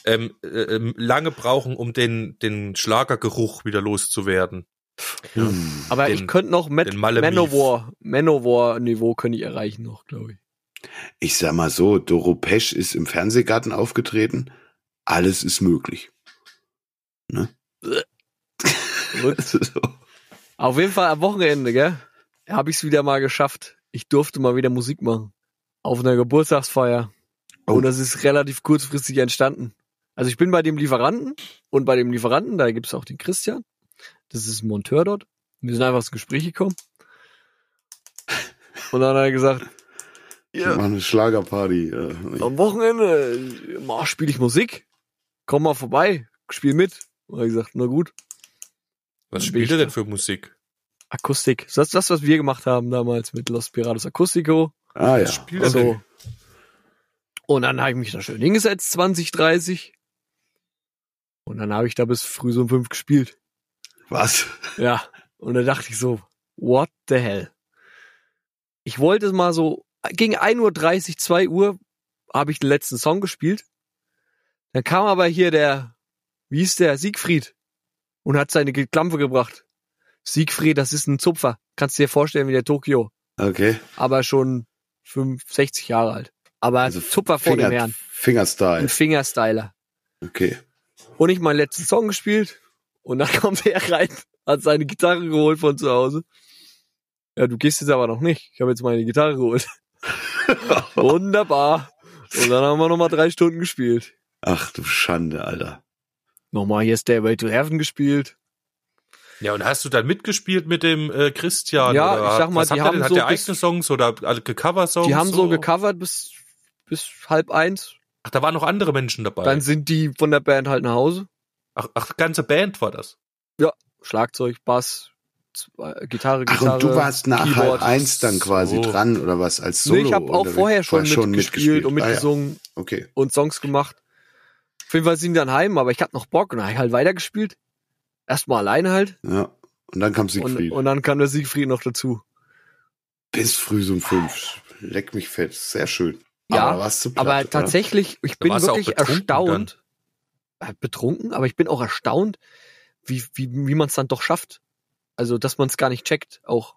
ähm, äh, lange brauchen, um den, den Schlagergeruch wieder loszuwerden. Ja. Aber den, ich könnte noch Met- Manowar, Manowar-Niveau könnte ich erreichen noch, glaube ich. Ich sag mal so, Doro Pesch ist im Fernsehgarten aufgetreten. Alles ist möglich. Ne? so. Auf jeden Fall am Wochenende, gell? Habe ich es wieder mal geschafft. Ich durfte mal wieder Musik machen. Auf einer Geburtstagsfeier. Oh. Und das ist relativ kurzfristig entstanden. Also ich bin bei dem Lieferanten und bei dem Lieferanten, da gibt's auch den Christian. Das ist ein Monteur dort. Wir sind einfach ins Gespräch gekommen. Und dann hat er gesagt, ja, wir machen eine Schlagerparty. Ja. Am Wochenende spiele ich Musik. Komm mal vorbei, spiel mit. Und er hat gesagt, na gut. Was spielt er denn für Musik? Akustik. Das ist das, was wir gemacht haben damals mit Los Piratos Acustico. Ah ja. So. Und dann habe ich mich da schön hingesetzt, zwanzig, dreißig. Und dann habe ich da bis früh so um fünf gespielt. Was? Ja. Und da dachte ich so, what the hell? Ich wollte es mal so, gegen ein Uhr dreißig, zwei Uhr habe ich den letzten Song gespielt. Dann kam aber hier der, wie hieß der, Siegfried und hat seine Klampfe gebracht. Siegfried, das ist ein Zupfer. Kannst dir vorstellen wie der Tokio. Okay. Aber schon fünf, sechzig Jahre alt. Aber also Zupfer vor Finger, dem Herrn. Fingerstyle. Ein Fingerstyler. Okay. Und ich meinen letzten Song gespielt und dann kommt er rein, hat seine Gitarre geholt von zu Hause. Ja, du gehst jetzt aber noch nicht. Ich habe jetzt meine Gitarre geholt. Wunderbar. Und dann haben wir nochmal drei Stunden gespielt. Ach du Schande, Alter. Nochmal hier Stairway to Heaven gespielt. Ja, und hast du dann mitgespielt mit dem äh, Christian? Ja, oder ich sag mal, die haben denn, so... Hat der eigene Songs oder also Gecover-Songs? Die haben so, so gecovert bis, bis halb eins. Ach, da waren noch andere Menschen dabei? Dann sind die von der Band halt nach Hause. Ach, ach ganze Band war das? Ja, Schlagzeug, Bass, Gitarre, Gitarre, Ach, und du warst nach Keyboard, halb eins dann quasi so dran oder was als Solo? Nee, ich habe auch vorher schon, schon mitgespielt, mitgespielt und mitgesungen ah, ja. okay. und Songs gemacht. Auf jeden Fall sind die dann heim, aber ich hab noch Bock und dann hab ich halt weitergespielt. Erstmal alleine halt. Ja, und dann kam Siegfried. Und, und dann kam der Siegfried noch dazu. Bis früh um fünf. Leck mich fett, sehr schön. Ja, aber, warst du platt, aber tatsächlich, ich bin wirklich erstaunt. Dann? Betrunken, aber ich bin auch erstaunt, wie, wie, wie man es dann doch schafft. Also, dass man es gar nicht checkt, auch.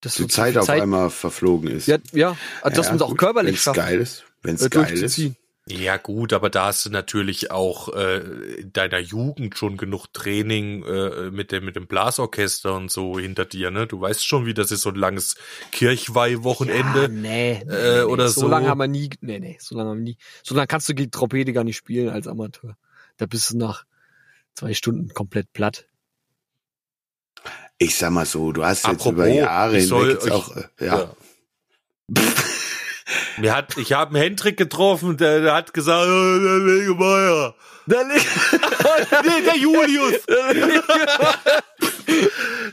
Dass die so Zeit auf Zeit einmal verflogen ist. Ja, ja, also, ja dass man es auch körperlich wenn's schafft. Wenn es geil ist, wenn es geil ist. Ja gut, aber da hast du natürlich auch äh, in deiner Jugend schon genug Training äh, mit dem mit dem Blasorchester und so hinter dir, ne? Du weißt schon, wie das ist, so ein langes Kirchweih-Wochenende. Ja, nee, nee, äh, oder nee, so, so lange haben wir nie, nee, nee, so lange haben wir nie. So lange kannst du die Trompete gar nicht spielen als Amateur. Da bist du nach zwei Stunden komplett platt. Ich sag mal so, du hast Apropos, jetzt über Jahre hinweg soll, jetzt auch, ich, ja. ja. Mir hat, ich habe einen Hendrik getroffen, der, der hat gesagt, oh, der Legemeier. Der, Le der, der Julius.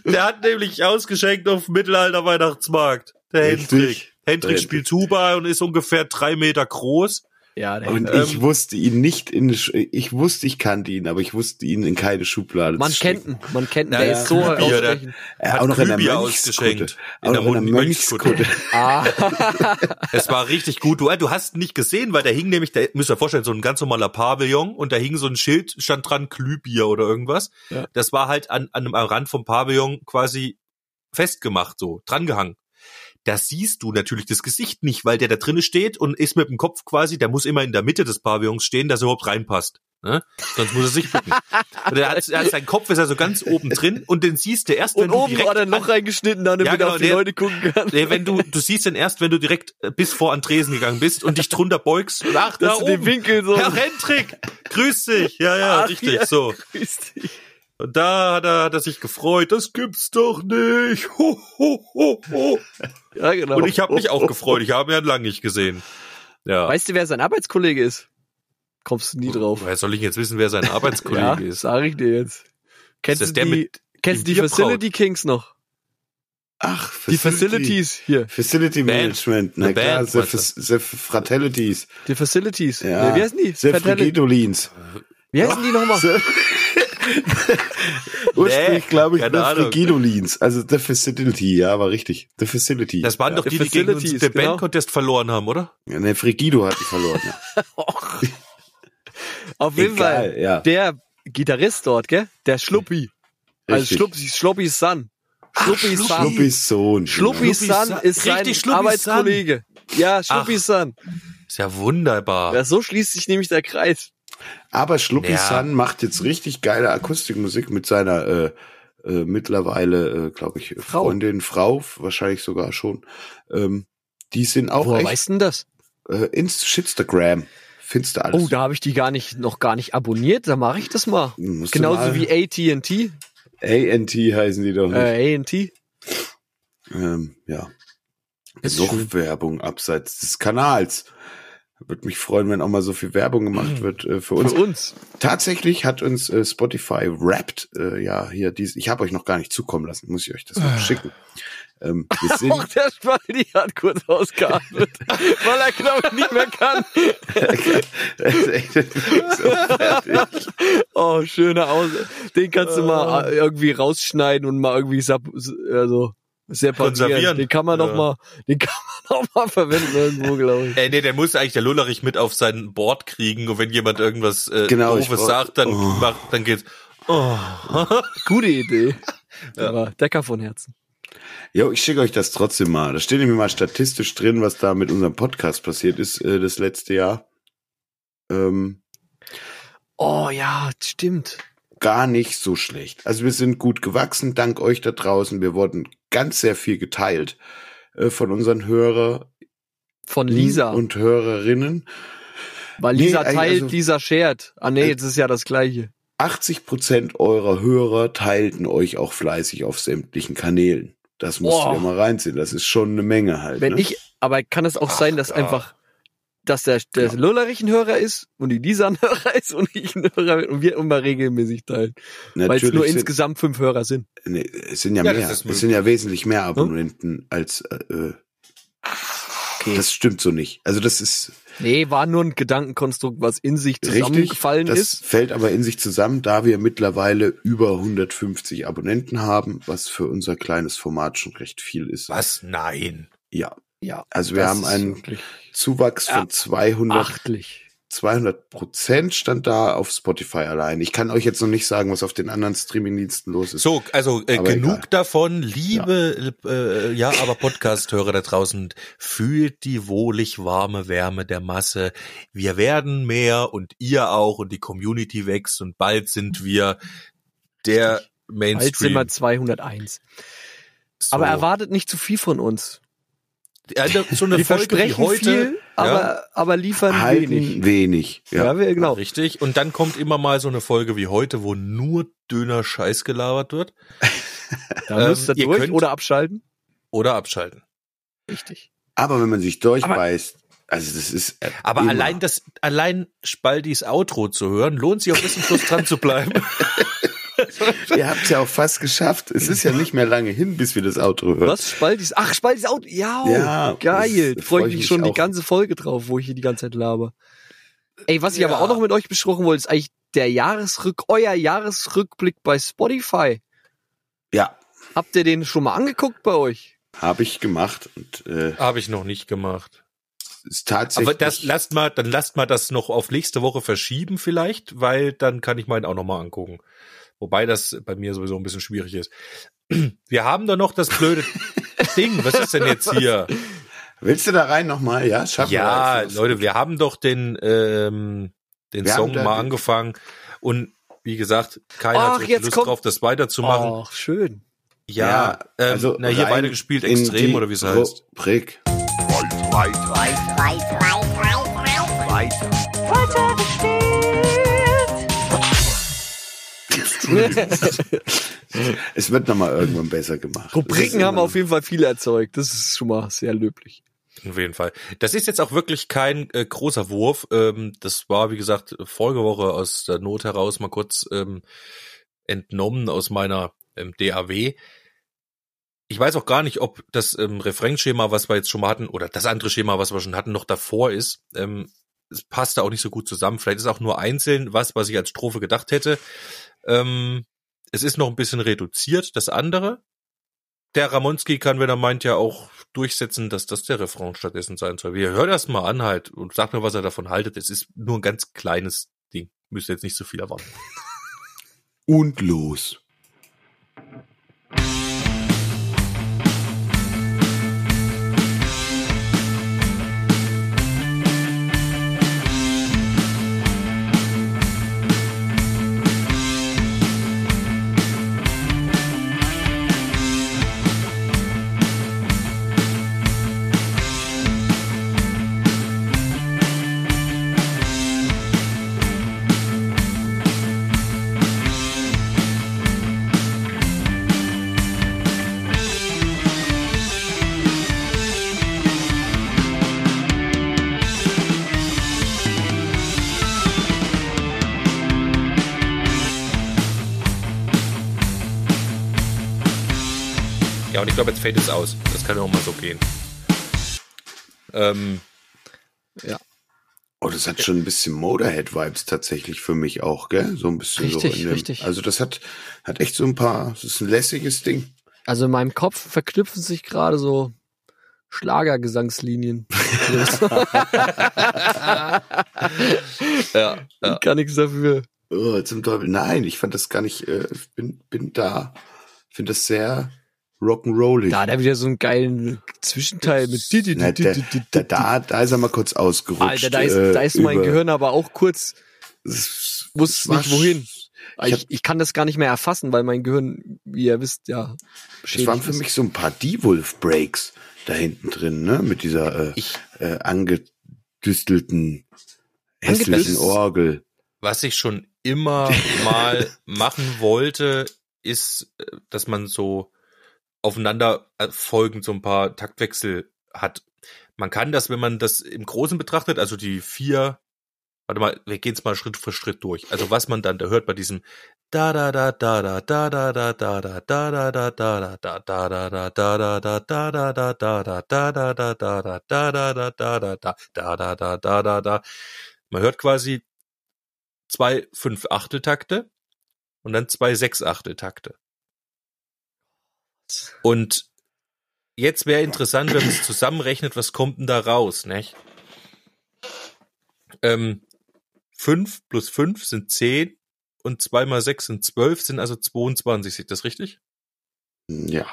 Der hat nämlich ausgeschenkt auf Mittelalter-Weihnachtsmarkt. Der Richtig. Hendrik. Hendrik Richtig. Spielt Tuba und ist ungefähr drei Meter groß. Ja, der und Hendrik. Ich wusste ihn nicht in, ich wusste, ich kannte ihn, aber ich wusste ihn in keine Schublade man zu Man kennt ihn, man kennt ihn, der, der ist so herausstechend. Er hat auch noch in der Mönchskutte. In der Mönchskutte. Ah. Es war richtig gut. Du, du hast ihn nicht gesehen, weil da hing nämlich, da müsst ihr vorstellen, so ein ganz normaler Pavillon und da hing so ein Schild, stand dran Glühbier oder irgendwas. Ja. Das war halt an, an einem Rand vom Pavillon quasi festgemacht, so, drangehangen. Das siehst du natürlich das Gesicht nicht, weil der da drinnen steht und ist mit dem Kopf quasi, der muss immer in der Mitte des Pavillons stehen, dass er überhaupt reinpasst. Ne? Sonst muss er sich bücken. Und er hat, er hat seinen Kopf, ist er so ganz oben drin und den siehst du erst, wenn und du oben direkt... oben hat er noch reingeschnitten, damit ja, genau, auf die der, Leute gucken kann. Der, wenn du, du siehst den erst, wenn du direkt bis vor an Tresen gegangen bist und dich drunter beugst und ach, da oben, den Winkel so. Herr Hendrik, grüß dich. Ja, ja, ach, richtig, ja, so. Grüß dich. Und da hat er, hat er sich gefreut, das gibt's doch nicht. Ho, ho, ho, ho. Ja, genau. Und ich habe mich auch gefreut, ich habe ihn lange nicht gesehen. Ja. Weißt du, wer sein Arbeitskollege ist? Kommst du nie drauf. Woher soll ich jetzt wissen, wer sein Arbeitskollege ja, ist? Sag ich dir jetzt. Kennst du die, kennst die Facility Kings noch? Ach, Facility. Die Facilities hier. Facility Management. Band. Na klar, Band, the, the Fratellities. Die Facilities. Ja. Nee, wie heißen die? The Frigidolins. Wie heißen die nochmal? Ursprünglich nee, glaube ich nur Frigidolins, also The Facility, ja, war richtig. The Facility. Das waren ja. doch die, die gegen uns den genau. Band-Contest verloren haben, oder? Ja, ne, Frigido hat die verloren. Auf jeden Egal, Fall, ja. Der Gitarrist dort, gell? Der Schluppi. Richtig. Also Schluppis Son. Schluppis Son. Schluppis Sohn. Schluppis Son ist sein Arbeitskollege. Ja, Schluppis Son. Ist ja wunderbar. Ja, so schließt sich nämlich der Kreis. Aber Schluppi-san ja. macht jetzt richtig geile Akustikmusik mit seiner äh, äh, mittlerweile, äh, glaube ich, Frau. Freundin, Frau, wahrscheinlich sogar schon. Ähm, die sind auch Woher echt... weißt du denn das? Äh, Inst Shitstagram. Findest du alles. Oh, da habe ich die gar nicht, noch gar nicht abonniert. Da mache ich das mal. Musst Genauso mal. Wie A T and T. A N T heißen die doch nicht. Äh, A N T. Ähm, ja. Noch Werbung abseits des Kanals. Würde mich freuen, wenn auch mal so viel Werbung gemacht wird äh, für uns. Für uns. Tatsächlich hat uns äh, Spotify Wrapped, äh, ja, hier, dies, ich habe euch noch gar nicht zukommen lassen, muss ich euch das noch schicken. Ähm, wir sind auch der Spalti hat kurz ausgeatmet, weil er glaube ich nicht mehr kann. Oh, schöne Aus. Den kannst du oh. mal irgendwie rausschneiden und mal irgendwie sab also separieren. Den kann man ja. noch mal, den kann man noch mal verwenden irgendwo, glaube ich. Ey, nee, der muss eigentlich der Lullerich mit auf sein Board kriegen und wenn jemand irgendwas äh, genau, Doofes sagt, dann oh. macht, dann geht's. Oh. Gute Idee. Ja. Aber Decker von Herzen. Jo, ich schicke euch das trotzdem mal. Da steht nämlich mal statistisch drin, was da mit unserem Podcast passiert ist äh, das letzte Jahr. Ähm, oh ja, stimmt. Gar nicht so schlecht. Also wir sind gut gewachsen, dank euch da draußen. Wir wurden ganz sehr viel geteilt äh, von unseren Hörer. Von Lisa. Und Hörerinnen. Weil Lisa nee, teilt, also, Lisa shared. Ah nee, jetzt ist ja das Gleiche. achtzig Prozent eurer Hörer teilten euch auch fleißig auf sämtlichen Kanälen. Das musst oh. du ja mal reinziehen. Das ist schon eine Menge halt. Wenn ne? ich, aber kann es auch Ach, sein, dass ja. einfach, dass der, der ja. Lullerich ein Hörer ist und die Lisa ein Hörer ist und ich ein Hörer bin und wir immer regelmäßig teilen. Weil es nur sind, insgesamt fünf Hörer sind. Nee, es sind ja, ja mehr. Es sind ja wesentlich mehr Abonnenten hm? als, äh, okay. Das stimmt so nicht. Also das ist... Nee, war nur ein Gedankenkonstrukt, was in sich zusammengefallen richtig, das ist. Das fällt aber in sich zusammen, da wir mittlerweile über hundertfünfzig Abonnenten haben, was für unser kleines Format schon recht viel ist. Was? Nein. Ja. Ja. Also wir haben einen Zuwachs von zweihundert Prozent stand da auf Spotify allein. Ich kann euch jetzt noch nicht sagen, was auf den anderen Streamingdiensten los ist. So, also äh, genug egal. davon, liebe, ja, äh, ja aber Podcast-Hörer da draußen, fühlt die wohlig warme Wärme der Masse. Wir werden mehr und ihr auch und die Community wächst und bald sind wir der Mainstream. Bald sind wir zweihunderteins. So. Aber erwartet nicht zu viel von uns. So eine wir Folge versprechen heute, viel, aber, ja. aber liefern Halten wenig. wenig. Ja, ja wir, genau. Richtig. Und dann kommt immer mal so eine Folge wie heute, wo nur dünner Scheiß gelabert wird. Da ähm, müsst ihr durch könnt, oder abschalten. Oder abschalten. Richtig. Aber wenn man sich durchbeißt, also das ist Aber immer. allein das, allein Spaldis Outro zu hören, lohnt sich auch bis zum Schluss dran zu bleiben. Ihr habt es ja auch fast geschafft. Es ist ja nicht mehr lange hin, bis wir das Outro hören. Was? Spaltis? Ach, Spaltis Outro. Jau, ja, geil. Freue ich mich schon auch. Die ganze Folge drauf, wo ich hier die ganze Zeit laber. Ey, was ja. ich aber auch noch mit euch besprochen wollte, ist eigentlich der Jahresrück, euer Jahresrückblick bei Spotify. Ja. Habt ihr den schon mal angeguckt bei euch? Habe ich gemacht. Und, äh, habe ich noch nicht gemacht. Ist tatsächlich. Aber das lasst mal, dann lasst mal das noch auf nächste Woche verschieben vielleicht, weil dann kann ich meinen auch nochmal angucken. Wobei das bei mir sowieso ein bisschen schwierig ist. Wir haben da noch das blöde Ding. Was ist denn jetzt hier? Willst du da rein nochmal? Ja, schaffen wir das. Ja, Leute, wir haben doch den ähm, den Song mal angefangen. Und wie gesagt, keiner hat Lust drauf, das weiterzumachen. Ach, schön. Ja, ähm, also na, hier beide gespielt extrem, oder wie es heißt. Prick. Weiter, weiter, weiter, weiter, weiter, weiter gespielt. Es wird nochmal irgendwann besser gemacht. Rubriken haben auf jeden Fall viel erzeugt. Das ist schon mal sehr löblich. Auf jeden Fall. Das ist jetzt auch wirklich kein äh, großer Wurf. Ähm, das war, wie gesagt, Folgewoche aus der Not heraus mal kurz ähm, entnommen aus meiner ähm, D A W. Ich weiß auch gar nicht, ob das ähm, Refrainschema, was wir jetzt schon mal hatten, oder das andere Schema, was wir schon hatten, noch davor ist. Ähm, es passt da auch nicht so gut zusammen. Vielleicht ist auch nur einzeln was, was ich als Strophe gedacht hätte. Ähm, es ist noch ein bisschen reduziert, das andere. Der Ramonski kann, wenn er meint, ja auch durchsetzen, dass das der Refrain stattdessen sein soll. Wir hören das mal an halt und sagt mir, was er davon haltet. Es ist nur ein ganz kleines Ding. Müsst ihr jetzt nicht so viel erwarten. Und los. und ich glaube, jetzt fällt es aus. Das kann ja auch mal so gehen. Ähm, ja. Oh, das hat schon ein bisschen Motorhead-Vibes tatsächlich für mich auch, gell? So ein bisschen richtig, so. In dem, richtig. Also das hat, hat echt so ein paar, das ist ein lässiges Ding. Also in meinem Kopf verknüpfen sich gerade so Schlagergesangslinien. ja, ja. Ich kann nichts dafür. Oh, zum Teufel. Nein, ich fand das gar nicht, äh, ich bin, bin da. Ich finde das sehr rock'n'rollig. Da hat er wieder so einen geilen Zwischenteil mit. Na, da, da, da, da ist er mal kurz ausgerutscht. Alter, da ist, äh, da ist mein Gehirn aber auch kurz. Ich wusste nicht wohin. Ich, hab, ich, ich kann das gar nicht mehr erfassen, weil mein Gehirn, wie ihr wisst, ja. Das waren für mich so ein paar D-Wolf-Breaks da hinten drin, ne? Mit dieser äh, ich, äh, angedüstelten, hässlichen Orgel. Was ich schon immer mal machen wollte, ist, dass man so aufeinander folgend so ein paar Taktwechsel hat. Man kann das, wenn man das im Großen betrachtet, also die vier, warte mal, wir gehen jetzt mal Schritt für Schritt durch. Also was man dann da hört bei diesem da da da da da da da da da da da da da da da da da da da da da da da da da da da da da da da da da da. Man hört quasi zwei fünf Achteltakte und dann zwei sechs Achteltakte. Und jetzt wäre interessant, wenn man es zusammenrechnet, was kommt denn da raus, nicht? Ähm, fünf plus fünf sind zehn und zwei mal sechs sind zwölf, sind also zweiundzwanzig. Sieht das richtig? Ja.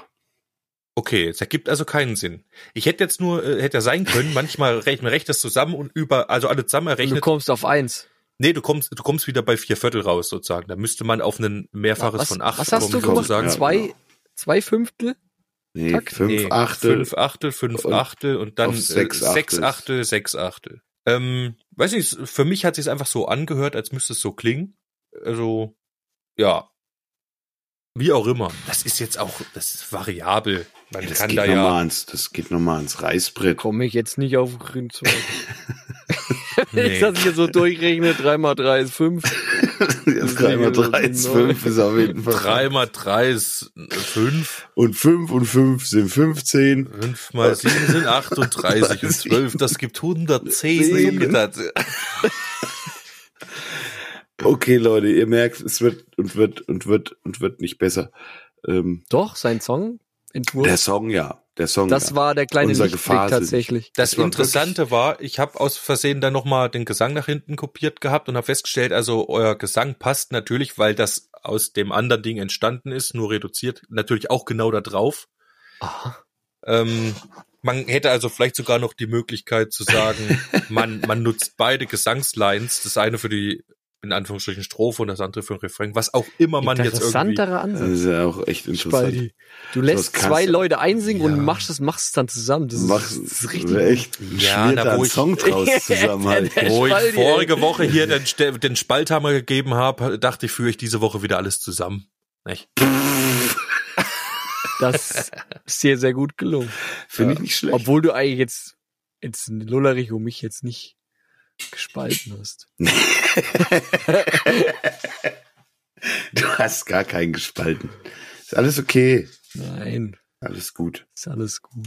Okay, es ergibt also keinen Sinn. Ich hätte jetzt nur, äh, hätte ja sein können, manchmal rechnen recht das zusammen und über, also alle zusammen errechnet. Und du kommst auf eins. Nee, du kommst, du kommst wieder bei vier Viertel raus, sozusagen. Da müsste man auf ein Mehrfaches ja, was, von acht kommen. Was hast du gemacht? Ja, zwei, ja. Zwei Fünftel? Nee, Takt? fünf nee, Achtel. Fünf Achtel, fünf und Achtel und dann sechs, äh, sechs Achtel, sechs Achtel. Ähm, weiß nicht, für mich hat es sich einfach so angehört, als müsste es so klingen. Also, ja. Wie auch immer. Das ist jetzt auch, das ist variabel. Man ja, das kann geht da ja. Ans, das geht nochmal ans Reißbrett. Komme ich jetzt nicht auf grün zu. Wenn ich das hier so durchrechne, drei mal drei ist fünf. drei mal drei ist fünf ist auf jeden Fall. drei mal drei ist fünf. Und fünf und fünf sind fünfzehn. fünf mal sieben sind achtunddreißig und zwölf. Das gibt hundertzehn. Okay, Leute, ihr merkt, es wird und wird und wird und wird nicht besser. Ähm, Doch, sein Song? Entwurf. Der Song, ja. Der Song, das ja. war der kleine Lichtblick tatsächlich. Das, das war Interessante war, ich habe aus Versehen dann nochmal den Gesang nach hinten kopiert gehabt und habe festgestellt, also euer Gesang passt natürlich, weil das aus dem anderen Ding entstanden ist, nur reduziert, natürlich auch genau da drauf. Ähm, man hätte also vielleicht sogar noch die Möglichkeit zu sagen, man, man nutzt beide Gesangslines, das eine für die in Anführungsstrichen Strophe und das andere für ein Refrain, was auch immer man jetzt irgendwie... Interessanterer Ansatz. Das ist ja auch echt interessant. Spalti. Du lässt zwei Leute einsingen ja. und machst es machst es dann zusammen. Das machst, ist, das ist richtig. Echt ja, da wo ich Song draus zusammen halt. Wo ich vorige Woche hier den, den Spalthammer gegeben habe, dachte ich, führe ich diese Woche wieder alles zusammen. Nicht? Das ist dir sehr gut gelungen. Finde ja. ich nicht schlecht. Obwohl du eigentlich jetzt, jetzt Lullerich um mich jetzt nicht gespalten hast. Du hast gar keinen gespalten. Ist alles okay. Nein. Alles gut. Ist alles gut.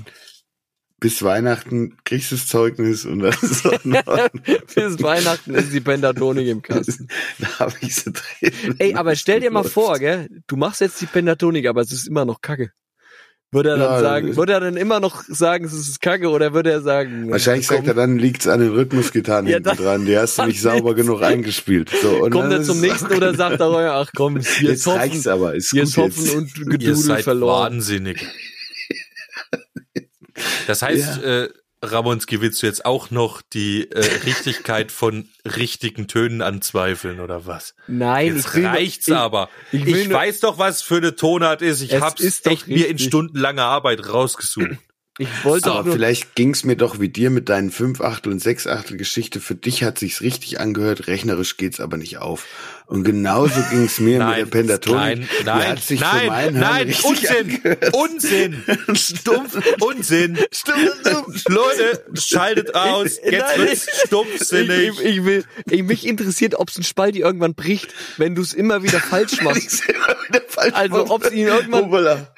Bis Weihnachten kriegst du das Zeugnis und dann ist auch noch bis Weihnachten ist die Pentatonik im Kasten. Da habe ich sie drin. Ey, aber stell dir mal vor, gell? Du machst jetzt die Pentatonik, aber es ist immer noch Kacke. Würde er dann ja, sagen, würde er dann immer noch sagen, es ist Kacke, oder würde er sagen? Wahrscheinlich komm, sagt er dann, liegt's an den Rhythmusgitarren ja, hinten dran, die hast du nicht sauber genug eingespielt. So, und kommt er zum nächsten oder sagt er, ach komm, jetzt, jetzt hoffen, reicht's aber, ist jetzt gut hoffen jetzt. Und Gedudel ihr seid verloren. Wahnsinnig. Das heißt, ja. äh, Ramonski, willst du jetzt auch noch die äh, Richtigkeit von richtigen Tönen anzweifeln oder was? Nein, jetzt reicht's nur, ich, aber. Ich, ich weiß nur, doch, was für eine Tonart ist. Ich hab's ist echt mir in stundenlanger Arbeit rausgesucht. Ich wollte aber auch nur vielleicht ging es mir doch wie dir mit deinen fünf Achtel und sechs Achtel Geschichte. Für dich hat sich's richtig angehört, rechnerisch geht's aber nicht auf. Und genauso ging es mir nein, mit der Pentatonik. Nein, nein, hat sich nein, für meinen nein, nein Unsinn, Unsinn, stumpf, Unsinn. Stumpf, stumpf. Leute, schaltet aus, jetzt nein, wird's stumpfsinnig. Ich, ich, ich will, ich, mich interessiert, ob's ein Spalti irgendwann bricht, wenn du's immer wieder falsch machst. Wieder falsch also ob's ihn irgendwann,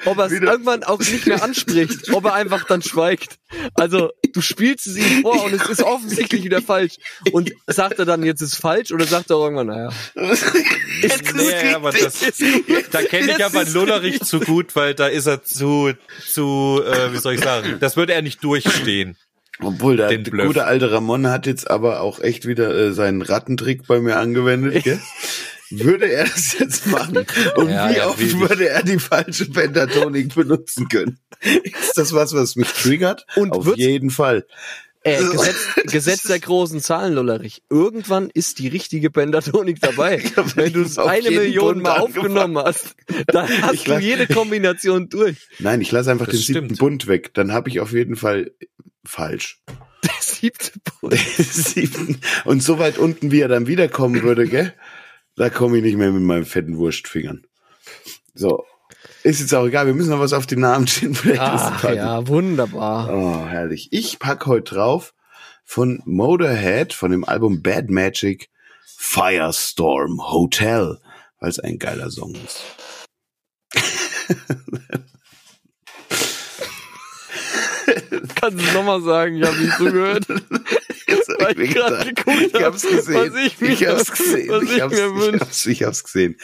ob er's irgendwann auch nicht mehr anspricht, ob er einfach dann schweigt. Also du spielst es ihm vor und es ist offensichtlich wieder falsch. Und sagt er dann, jetzt ist falsch, oder sagt er irgendwann, naja. Ist nee, aber das, da kenne ich aber Lullerich zu gut, weil da ist er zu, zu äh, wie soll ich sagen, das würde er nicht durchstehen. Obwohl, der gute alte Ramon hat jetzt aber auch echt wieder äh, seinen Rattentrick bei mir angewendet, gell? Würde er das jetzt machen? Und ja, wie ja, oft wirklich. Würde er die falsche Pentatonik benutzen können? Ist das was, was mich triggert? Und auf jeden Fall. Äh, Gesetz, Gesetz der großen Zahlen, Lullerich. Irgendwann ist die richtige Pentatonik dabei. Wenn du es eine Million Bund Mal aufgenommen hast, dann hast ich du lass, jede Kombination durch. Nein, ich lasse einfach das den stimmt. siebten Bund weg. Dann habe ich auf jeden Fall falsch. Der siebte Bund. Der siebten. Und so weit unten, wie er dann wiederkommen würde, gell? Da komme ich nicht mehr mit meinen fetten Wurstfingern. So. Ist jetzt auch egal, wir müssen noch was auf die Namen stehen. Ach ja, wunderbar. Oh, herrlich. Ich pack heute drauf von Motorhead, von dem Album Bad Magic, Firestorm Hotel, weil es ein geiler Song ist. Kannst du es nochmal sagen? Ich habe nicht zugehört. Hab ich, ich, geguckt, ich hab's gesehen. Ich, mir, ich hab's gesehen. Ich, ich, hab's, ich, hab's, ich hab's gesehen.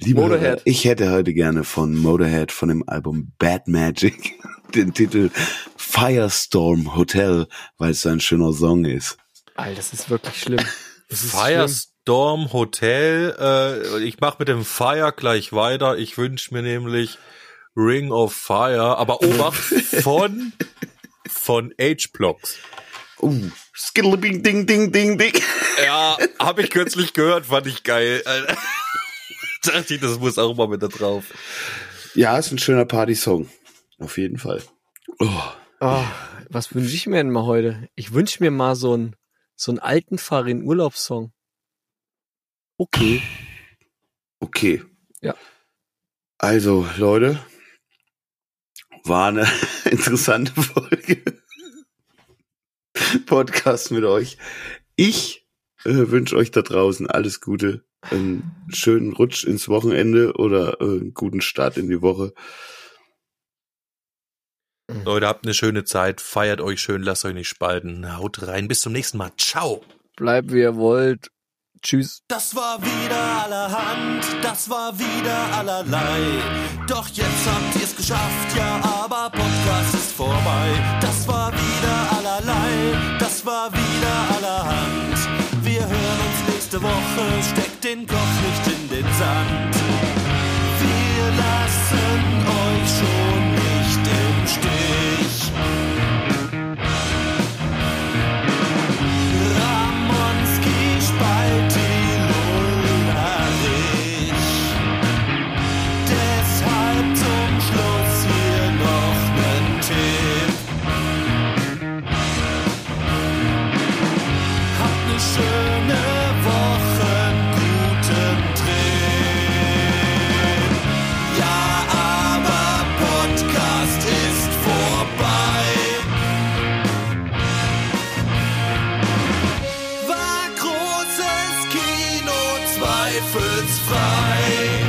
Liebe Motorhead. Hörer, ich hätte heute gerne von Motorhead von dem Album Bad Magic den Titel Firestorm Hotel, weil es so ein schöner Song ist. Alter, das ist wirklich schlimm. Das ist Firestorm schlimm. Hotel. Äh, ich mache mit dem Fire gleich weiter. Ich wünsche mir nämlich Ring of Fire, aber Obacht von von H-Blocks. Uh, Skittlebing, ding, ding, ding, ding. Ja, habe ich kürzlich gehört, fand ich geil. Dachte ich, das muss auch mal mit da drauf. Ja, ist ein schöner Party-Song. Auf jeden Fall. Oh. Oh, was wünsche ich mir denn mal heute? Ich wünsche mir mal so einen, so einen alten Farin-Urlaubssong. Okay. Okay. Ja. Also, Leute, war eine interessante Folge. Podcast mit euch. Ich äh, wünsche euch da draußen alles Gute, einen schönen Rutsch ins Wochenende oder äh, einen guten Start in die Woche. Leute, habt eine schöne Zeit, feiert euch schön, lasst euch nicht spalten, haut rein, bis zum nächsten Mal, ciao. Bleibt wie ihr wollt, tschüss. Das war wieder allerhand, das war wieder allerlei, doch jetzt habt ihr es geschafft, ja, aber Podcast ist vorbei. Das war wieder allerlei, das war wieder allerhand, wir hören uns nächste Woche, steckt den Kopf nicht in den Sand. Wir lassen euch schon nicht im Stich. Ramonski, Spalti, Lullerich. Deshalb zum Schluss hier noch nen Tipp. Habt ne schöne frei.